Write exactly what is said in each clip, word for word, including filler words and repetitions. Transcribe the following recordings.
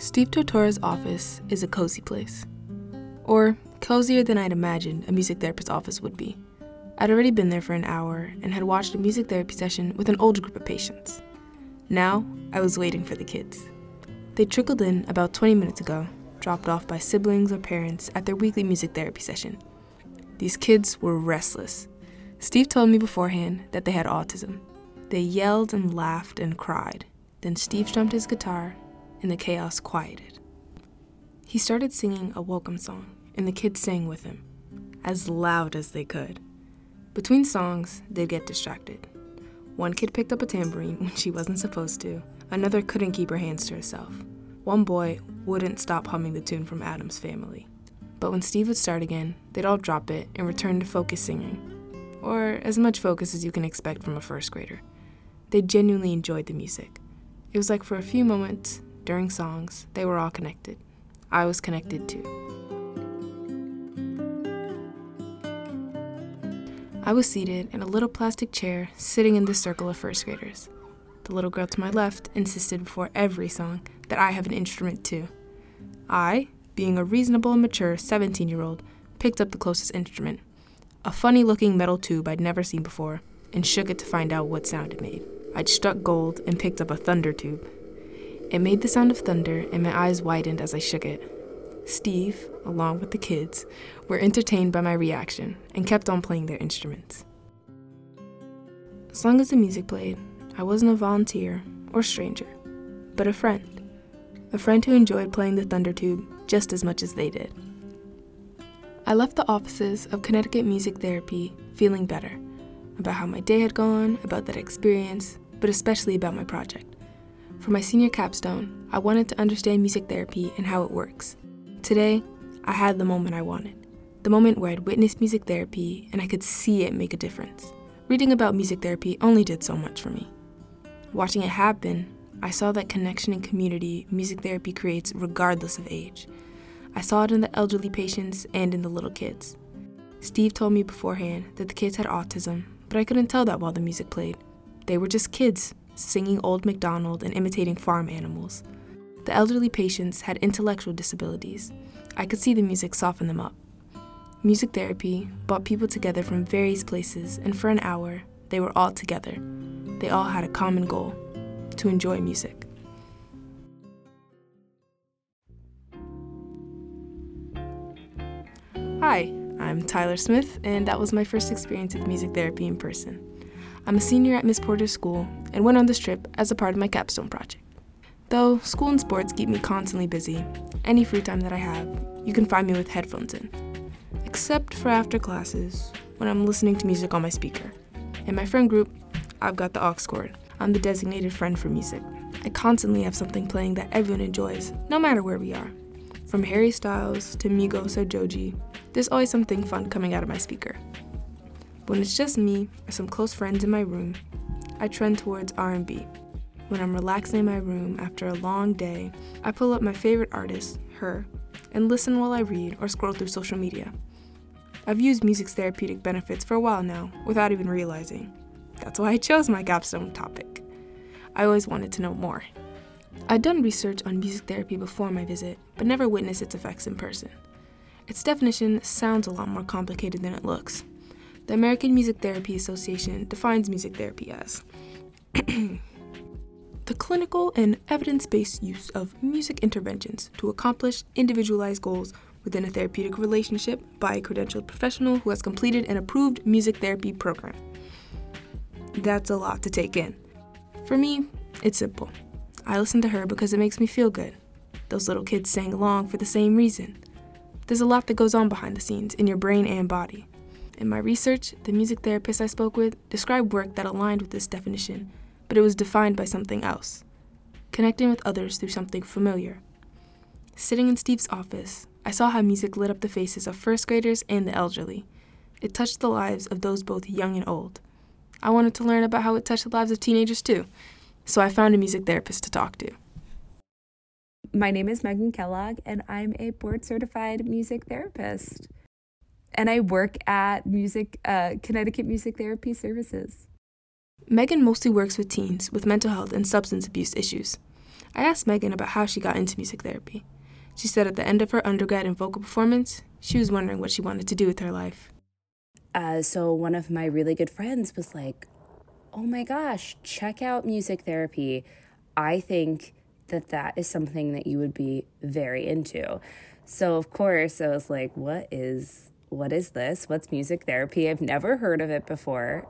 Steve Tortora's office is a cozy place, or cozier than I'd imagined a music therapist's office would be. I'd already been there for an hour and had watched a music therapy session with an older group of patients. Now, I was waiting for the kids. They trickled in about twenty minutes ago, dropped off by siblings or parents at their weekly music therapy session. These kids were restless. Steve told me beforehand that they had autism. They yelled and laughed and cried. Then Steve strummed his guitar and the chaos quieted. He started singing a welcome song, and the kids sang with him, as loud as they could. Between songs, they'd get distracted. One kid picked up a tambourine when she wasn't supposed to. Another couldn't keep her hands to herself. One boy wouldn't stop humming the tune from Adam's Family. But when Steve would start again, they'd all drop it and return to focused singing, or as much focus as you can expect from a first grader. They genuinely enjoyed the music. It was like for a few moments, during songs, they were all connected. I was connected too. I was seated in a little plastic chair sitting in the circle of first graders. The little girl to my left insisted before every song that I have an instrument too. I, being a reasonable and mature seventeen-year-old, picked up the closest instrument, a funny-looking metal tube I'd never seen before, and shook it to find out what sound it made. I'd struck gold and picked up a thunder tube. It made the sound of thunder, and my eyes widened as I shook it. Steve, along with the kids, were entertained by my reaction and kept on playing their instruments. As long as the music played, I wasn't a volunteer or stranger, but a friend. A friend who enjoyed playing the thunder tube just as much as they did. I left the offices of Connecticut Music Therapy feeling better about how my day had gone, about that experience, but especially about my project. For my senior capstone, I wanted to understand music therapy and how it works. Today, I had the moment I wanted. The moment where I'd witnessed music therapy and I could see it make a difference. Reading about music therapy only did so much for me. Watching it happen, I saw that connection and community music therapy creates regardless of age. I saw it in the elderly patients and in the little kids. Steve told me beforehand that the kids had autism, but I couldn't tell that while the music played. They were just kids, singing Old MacDonald and imitating farm animals. The elderly patients had intellectual disabilities. I could see the music soften them up. Music therapy brought people together from various places, and for an hour, they were all together. They all had a common goal: to enjoy music. Hi, I'm Tyler Smith, and that was my first experience with music therapy in person. I'm a senior at Miz Porter's school and went on this trip as a part of my capstone project. Though school and sports keep me constantly busy, any free time that I have, you can find me with headphones in. Except for after classes, when I'm listening to music on my speaker. In my friend group, I've got the aux cord. I'm the designated friend for music. I constantly have something playing that everyone enjoys, no matter where we are. From Harry Styles to Migos or Joji, there's always something fun coming out of my speaker. When it's just me or some close friends in my room, I trend towards R and B. When I'm relaxing in my room after a long day, I pull up my favorite artist, her, and listen while I read or scroll through social media. I've used music's therapeutic benefits for a while now without even realizing. That's why I chose my capstone topic. I always wanted to know more. I'd done research on music therapy before my visit, but never witnessed its effects in person. Its definition sounds a lot more complicated than it looks. The American Music Therapy Association defines music therapy as the clinical and evidence-based use of music interventions to accomplish individualized goals within a therapeutic relationship by a credentialed professional who has completed an approved music therapy program. That's a lot to take in. For me, it's simple. I listen to her because it makes me feel good. Those little kids sang along for the same reason. There's a lot that goes on behind the scenes in your brain and body. In my research, the music therapist I spoke with described work that aligned with this definition, but it was defined by something else: connecting with others through something familiar. Sitting in Steve's office, I saw how music lit up the faces of first graders and the elderly. It touched the lives of those both young and old. I wanted to learn about how it touched the lives of teenagers too, so I found a music therapist to talk to. My name is Meghan Kellogg, and I'm a board-certified music therapist. And I work at music, uh, Connecticut Music Therapy Services. Meghan mostly works with teens with mental health and substance abuse issues. I asked Meghan about how she got into music therapy. She said at the end of her undergrad in vocal performance, she was wondering what she wanted to do with her life. Uh, so one of my really good friends was like, oh my gosh, check out music therapy. I think that that is something that you would be very into. So of course I was like, what is, what is this? What's music therapy? I've never heard of it before.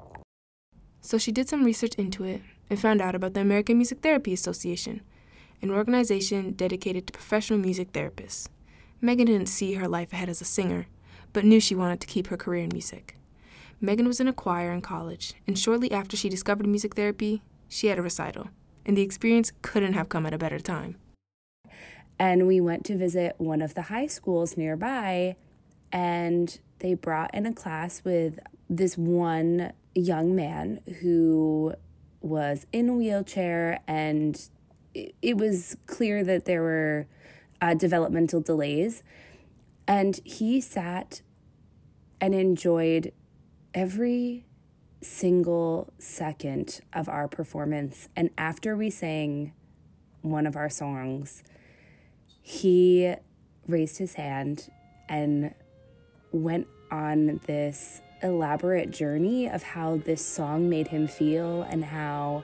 So she did some research into it and found out about the American Music Therapy Association, an organization dedicated to professional music therapists. Meghan didn't see her life ahead as a singer, but knew she wanted to keep her career in music. Meghan was in a choir in college, and shortly after she discovered music therapy, she had a recital, and the experience couldn't have come at a better time. And we went to visit one of the high schools nearby, and they brought in a class with this one young man who was in a wheelchair, and it was clear that there were uh, developmental delays. And he sat and enjoyed every single second of our performance. And after we sang one of our songs, he raised his hand and went on this elaborate journey of how this song made him feel and how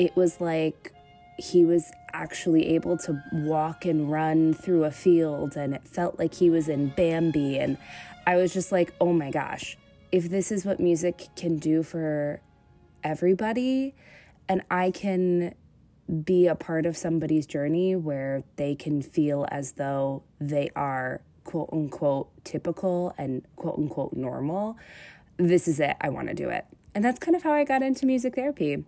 it was like he was actually able to walk and run through a field, and it felt like he was in Bambi. And I was just like, oh my gosh, if this is what music can do for everybody, and I can be a part of somebody's journey where they can feel as though they are quote unquote typical and quote unquote normal, this is it, I want to do it. And that's kind of how I got into music therapy.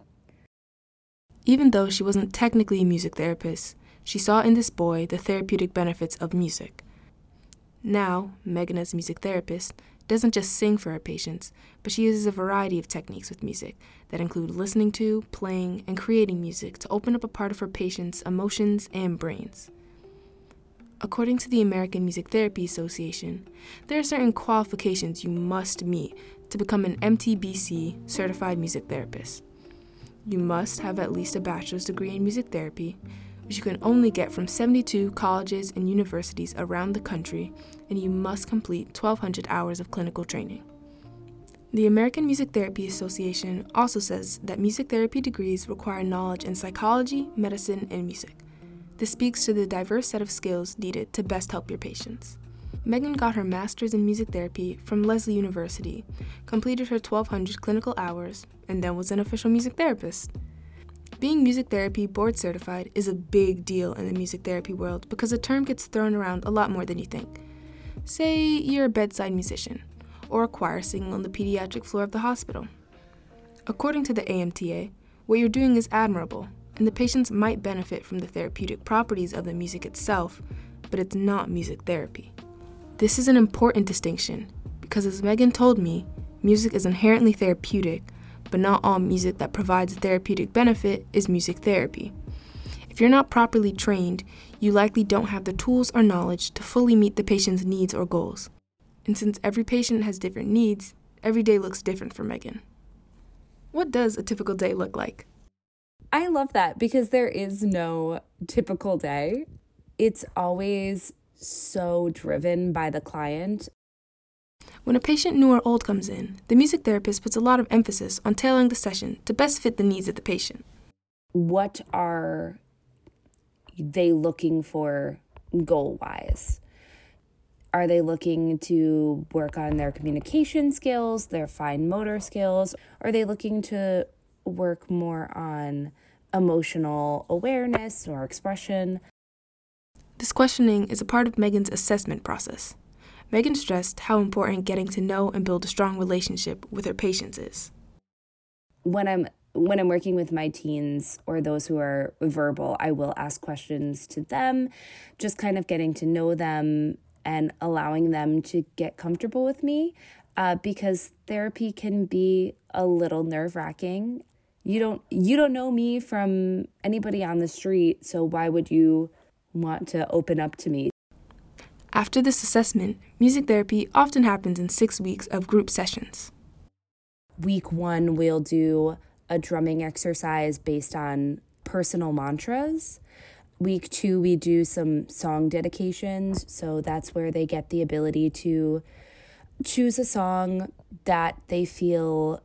Even though she wasn't technically a music therapist, she saw in this boy the therapeutic benefits of music. Now, Meghan, as a music therapist, doesn't just sing for her patients, but she uses a variety of techniques with music that include listening to, playing, and creating music to open up a part of her patients' emotions and brains. According to the American Music Therapy Association, there are certain qualifications you must meet to become an M T B C certified music therapist. You must have at least a bachelor's degree in music therapy, which you can only get from seventy-two colleges and universities around the country, and you must complete twelve hundred hours of clinical training. The American Music Therapy Association also says that music therapy degrees require knowledge in psychology, medicine, and music. This speaks to the diverse set of skills needed to best help your patients. Meghan got her master's in music therapy from Lesley University, completed her twelve hundred clinical hours, and then was an official music therapist. Being music therapy board certified is a big deal in the music therapy world because the term gets thrown around a lot more than you think. Say you're a bedside musician, or a choir singing on the pediatric floor of the hospital. According to the A M T A, what you're doing is admirable, and the patients might benefit from the therapeutic properties of the music itself, but it's not music therapy. This is an important distinction because, as Meghan told me, music is inherently therapeutic, but not all music that provides a therapeutic benefit is music therapy. If you're not properly trained, you likely don't have the tools or knowledge to fully meet the patient's needs or goals. And since every patient has different needs, every day looks different for Meghan. What does a typical day look like? I love that because there is no typical day. It's always so driven by the client. When a patient new or old comes in, the music therapist puts a lot of emphasis on tailoring the session to best fit the needs of the patient. What are they looking for goal-wise? Are they looking to work on their communication skills, their fine motor skills? Are they looking to work more on emotional awareness or expression? This questioning is a part of Meghan's assessment process. Meghan stressed how important getting to know and build a strong relationship with her patients is. When I'm when I'm working with my teens or those who are verbal, I will ask questions to them, just kind of getting to know them and allowing them to get comfortable with me, uh, because therapy can be a little nerve-wracking. You don't you don't know me from anybody on the street, so why would you want to open up to me? After this assessment, music therapy often happens in six weeks of group sessions. Week one, we'll do a drumming exercise based on personal mantras. Week two, we do some song dedications. So that's where they get the ability to choose a song that they feel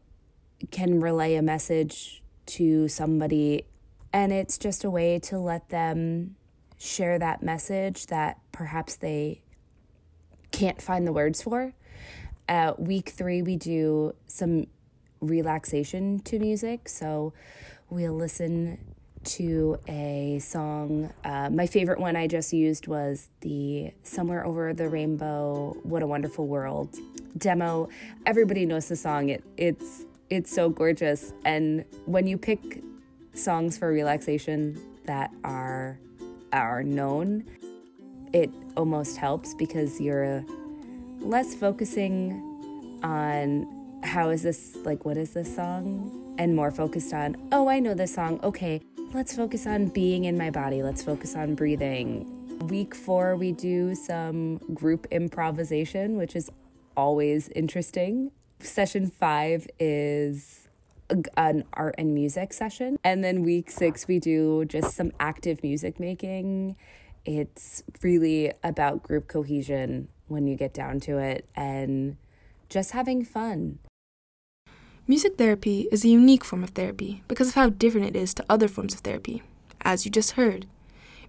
can relay a message to somebody. And it's just a way to let them share that message that perhaps they can't find the words for. Uh, week three, we do some relaxation to music. So we'll listen to a song. Uh, my favorite one I just used was the Somewhere Over the Rainbow, What a Wonderful World demo. Everybody knows the song. It it's it's so gorgeous. And when you pick songs for relaxation that are are known, it almost helps because you're less focusing on how is this, like, what is this song, and more focused on, oh, I know this song, okay, let's focus on being in my body, let's focus on breathing. Week four, we do some group improvisation, which is always interesting. Session five is an art and music session. And then week six, we do just some active music making. It's really about group cohesion when you get down to it and just having fun. Music therapy is a unique form of therapy because of how different it is to other forms of therapy. As you just heard,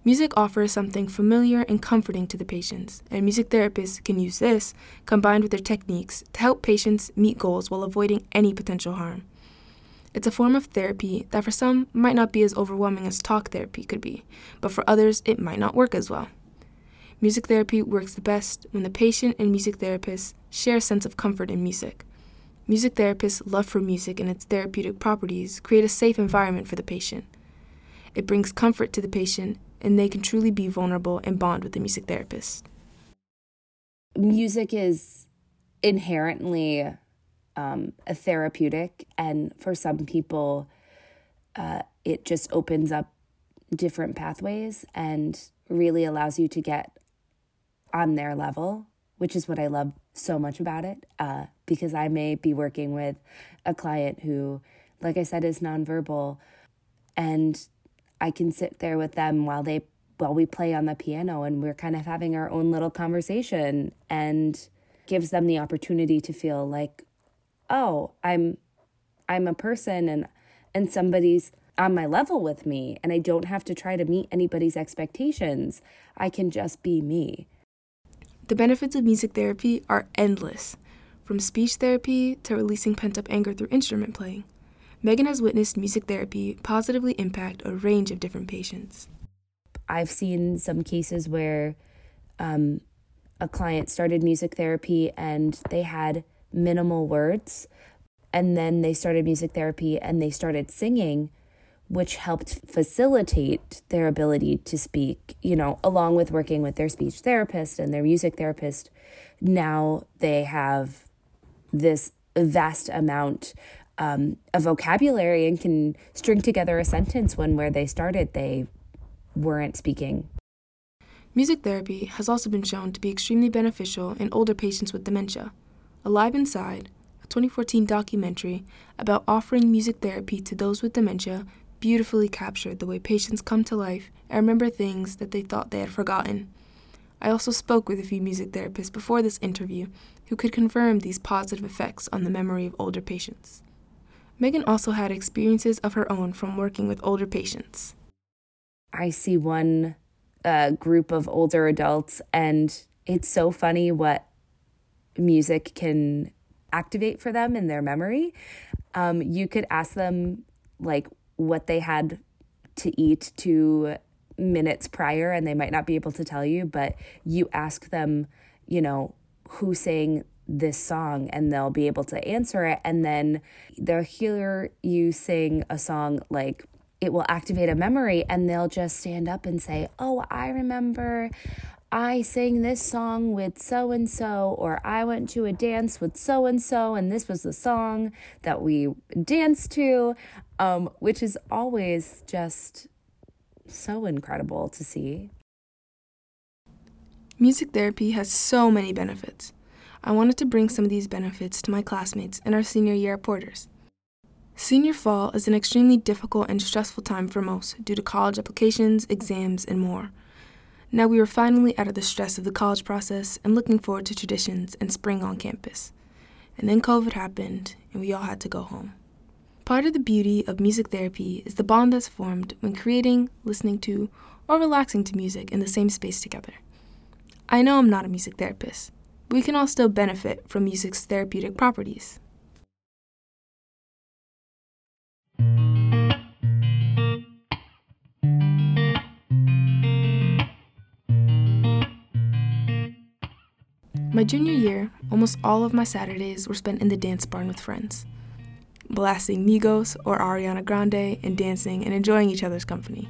music offers something familiar and comforting to the patients, and music therapists can use this, combined with their techniques, to help patients meet goals while avoiding any potential harm. It's a form of therapy that for some might not be as overwhelming as talk therapy could be, but for others it might not work as well. Music therapy works the best when the patient and music therapist share a sense of comfort in music. Music therapists' love for music and its therapeutic properties create a safe environment for the patient. It brings comfort to the patient, and they can truly be vulnerable and bond with the music therapist. Music is inherently Um, a therapeutic, and for some people uh, it just opens up different pathways and really allows you to get on their level, which is what I love so much about it, uh, because I may be working with a client who, like I said, is nonverbal, and I can sit there with them while they while we play on the piano, and we're kind of having our own little conversation, and gives them the opportunity to feel like, oh, I'm I'm a person and and somebody's on my level with me, and I don't have to try to meet anybody's expectations. I can just be me. The benefits of music therapy are endless, from speech therapy to releasing pent-up anger through instrument playing. Meghan has witnessed music therapy positively impact a range of different patients. I've seen some cases where um, a client started music therapy and they had minimal words, and then they started music therapy and they started singing, which helped facilitate their ability to speak, you know, along with working with their speech therapist and their music therapist. Now they have this vast amount um, of vocabulary and can string together a sentence when where they started they weren't speaking. Music therapy has also been shown to be extremely beneficial in older patients with dementia. Alive Inside, a twenty fourteen documentary about offering music therapy to those with dementia, beautifully captured the way patients come to life and remember things that they thought they had forgotten. I also spoke with a few music therapists before this interview who could confirm these positive effects on the memory of older patients. Meghan also had experiences of her own from working with older patients. I see one uh, group of older adults, and it's so funny what music can activate for them in their memory. Um, you could ask them, like, what they had to eat two minutes prior, and they might not be able to tell you, but you ask them, you know, who sang this song, and they'll be able to answer it. And then they'll hear you sing a song, like, it will activate a memory, and they'll just stand up and say, oh, I remember I sang this song with so-and-so, or I went to a dance with so-and-so, and this was the song that we danced to, um, which is always just so incredible to see. Music therapy has so many benefits. I wanted to bring some of these benefits to my classmates in our senior year at Porter's. Senior fall is an extremely difficult and stressful time for most due to college applications, exams, and more. Now we are finally out of the stress of the college process and looking forward to traditions and spring on campus. And then COVID happened, and we all had to go home. Part of the beauty of music therapy is the bond that's formed when creating, listening to, or relaxing to music in the same space together. I know I'm not a music therapist, but we can all still benefit from music's therapeutic properties. My junior year, almost all of my Saturdays were spent in the dance barn with friends, blasting Migos or Ariana Grande and dancing and enjoying each other's company.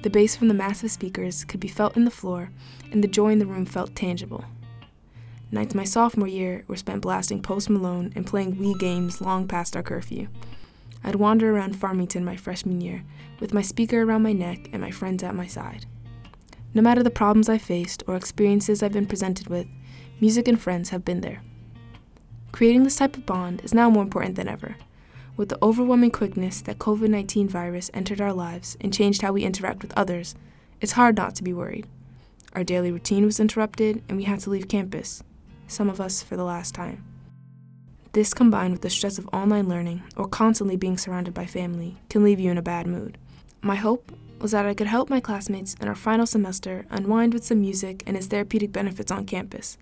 The bass from the massive speakers could be felt in the floor, and the joy in the room felt tangible. Nights my sophomore year were spent blasting Post Malone and playing Wii games long past our curfew. I'd wander around Farmington my freshman year, with my speaker around my neck and my friends at my side. No matter the problems I faced or experiences I've been presented with, music and friends have been there. Creating this type of bond is now more important than ever. With the overwhelming quickness that covid nineteen virus entered our lives and changed how we interact with others, it's hard not to be worried. Our daily routine was interrupted and we had to leave campus, some of us for the last time. This, combined with the stress of online learning or constantly being surrounded by family, can leave you in a bad mood. My hope was that I could help my classmates in our final semester unwind with some music and its therapeutic benefits on campus.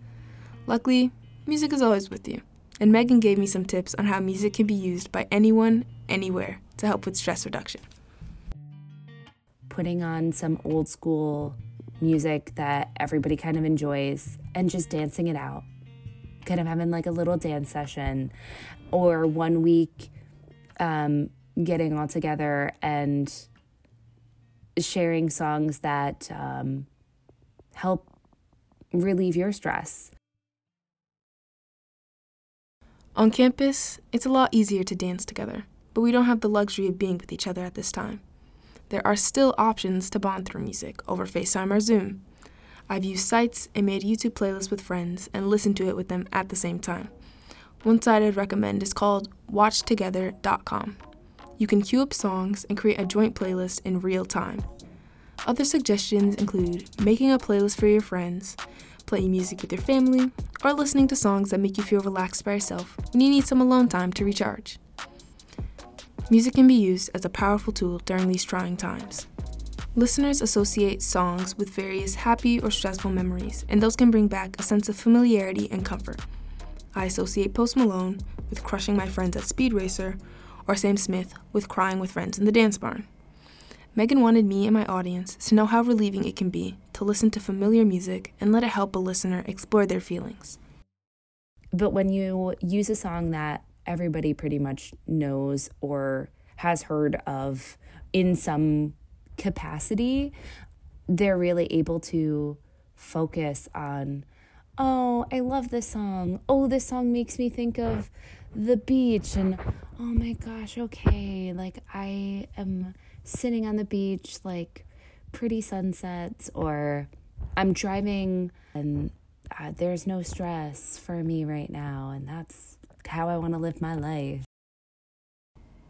Luckily, music is always with you, and Meghan gave me some tips on how music can be used by anyone, anywhere, to help with stress reduction. Putting on some old school music that everybody kind of enjoys and just dancing it out. Kind of having like a little dance session, or one week um, getting all together and sharing songs that um, help relieve your stress. On campus, it's a lot easier to dance together, but we don't have the luxury of being with each other at this time. There are still options to bond through music over FaceTime or Zoom. I've used sites and made YouTube playlists with friends and listened to it with them at the same time. One site I'd recommend is called watch together dot com. You can queue up songs and create a joint playlist in real time. Other suggestions include making a playlist for your friends, playing music with your family, or listening to songs that make you feel relaxed by yourself when you need some alone time to recharge. Music can be used as a powerful tool during these trying times. Listeners associate songs with various happy or stressful memories, and those can bring back a sense of familiarity and comfort. I associate Post Malone with crushing my friends at Speed Racer, or Sam Smith with crying with friends in the dance barn. Meghan wanted me and my audience to know how relieving it can be to listen to familiar music and let it help a listener explore their feelings. But when you use a song that everybody pretty much knows or has heard of in some capacity, they're really able to focus on, oh, I love this song. Oh, this song makes me think of the beach. And oh my gosh, okay, like I am sitting on the beach, like pretty sunsets, or I'm driving and uh, there's no stress for me right now, and that's how I want to live my life.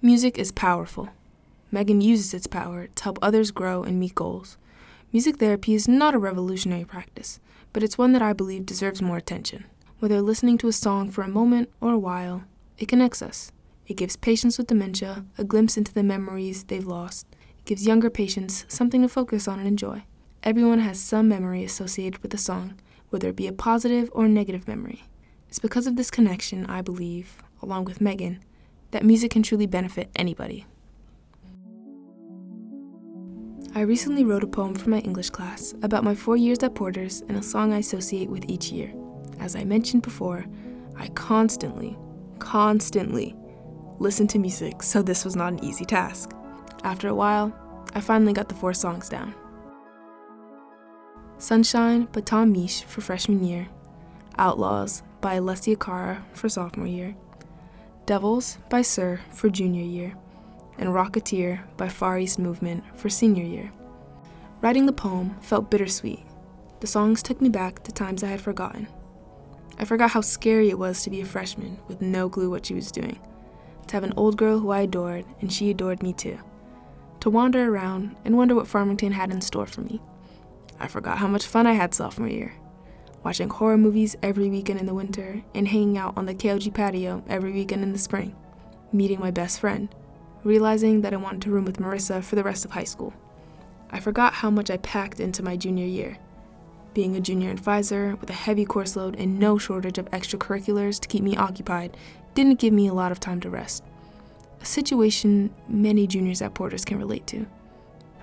Music is powerful. Meghan uses its power to help others grow and meet goals. Music therapy is not a revolutionary practice, but it's one that I believe deserves more attention. Whether listening to a song for a moment or a while, it connects us. It gives patients with dementia a glimpse into the memories they've lost. It gives younger patients something to focus on and enjoy. Everyone has some memory associated with a song, whether it be a positive or negative memory. It's because of this connection, I believe, along with Meghan, that music can truly benefit anybody. I recently wrote a poem for my English class about my four years at Porter's and a song I associate with each year. As I mentioned before, I constantly, constantly listen to music, so this was not an easy task. After a while, I finally got the four songs down. Sunshine by Tom Misch for freshman year, Outlaws by Alessia Cara for sophomore year, Devils by Sir for junior year, and Rocketeer by Far East Movement for senior year. Writing the poem felt bittersweet. The songs took me back to times I had forgotten. I forgot how scary it was to be a freshman with no clue what she was doing. to have an old girl who I adored, and she adored me too, to wander around and wonder what Farmington had in store for me. I forgot how much fun I had sophomore year, watching horror movies every weekend in the winter and hanging out on the K L G patio every weekend in the spring, meeting my best friend, realizing that I wanted to room with Marissa for the rest of high school. I forgot how much I packed into my junior year, being a junior advisor with a heavy course load and no shortage of extracurriculars to keep me occupied didn't give me a lot of time to rest, a situation many juniors at Porter's can relate to.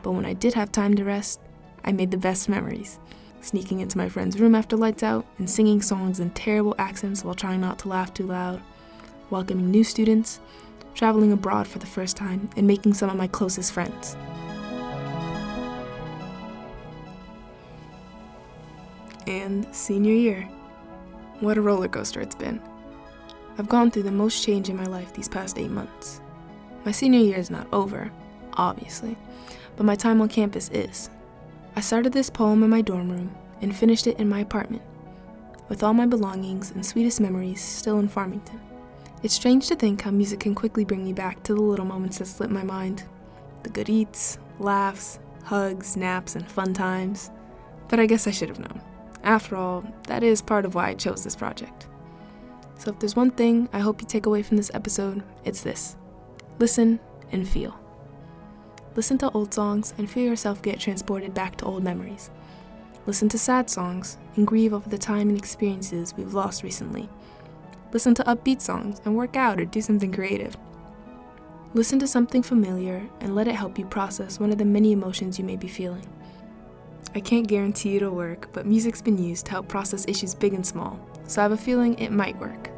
But when I did have time to rest, I made the best memories, sneaking into my friend's room after lights out and singing songs in terrible accents while trying not to laugh too loud, welcoming new students, traveling abroad for the first time, and making some of my closest friends. And senior year. What a roller coaster it's been. I've gone through the most change in my life these past eight months. My senior year is not over, obviously, but my time on campus is. I started this poem in my dorm room and finished it in my apartment, with all my belongings and sweetest memories still in Farmington. It's strange to think how music can quickly bring me back to the little moments that slip my mind. The good eats, laughs, hugs, naps, and fun times. But I guess I should have known. After all, that is part of why I chose this project. So if there's one thing I hope you take away from this episode, it's this. Listen and feel. Listen to old songs and feel yourself get transported back to old memories. Listen to sad songs and grieve over the time and experiences we've lost recently. Listen to upbeat songs and work out or do something creative. Listen to something familiar and let it help you process one of the many emotions you may be feeling. I can't guarantee it'll work, but music's been used to help process issues big and small, so I have a feeling it might work.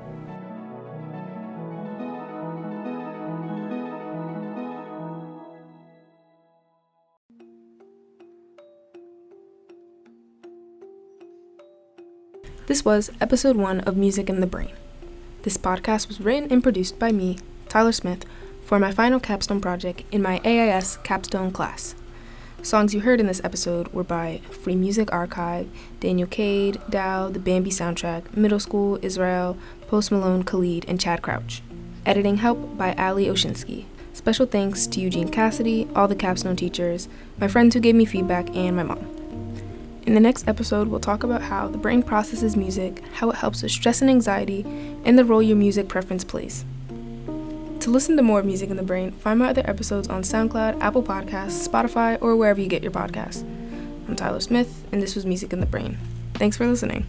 This was episode one of Music in the Brain. This podcast was written and produced by me, Tyler Smith, for my final capstone project in my A I S capstone class. Songs you heard in this episode were by Free Music Archive, Daniel Cade, Dow, The Bambi Soundtrack, Middle School, Israel, Post Malone, Khalid, and Chad Crouch. Editing help by Ali Oshinsky. Special thanks to Eugene Cassidy, all the capstone teachers, my friends who gave me feedback, and my mom. In the next episode, we'll talk about how the brain processes music, how it helps with stress and anxiety, and the role your music preference plays. To listen to more Music in the Brain, find my other episodes on SoundCloud, Apple Podcasts, Spotify, or wherever you get your podcasts. I'm Tyler Smith, and this was Music in the Brain. Thanks for listening.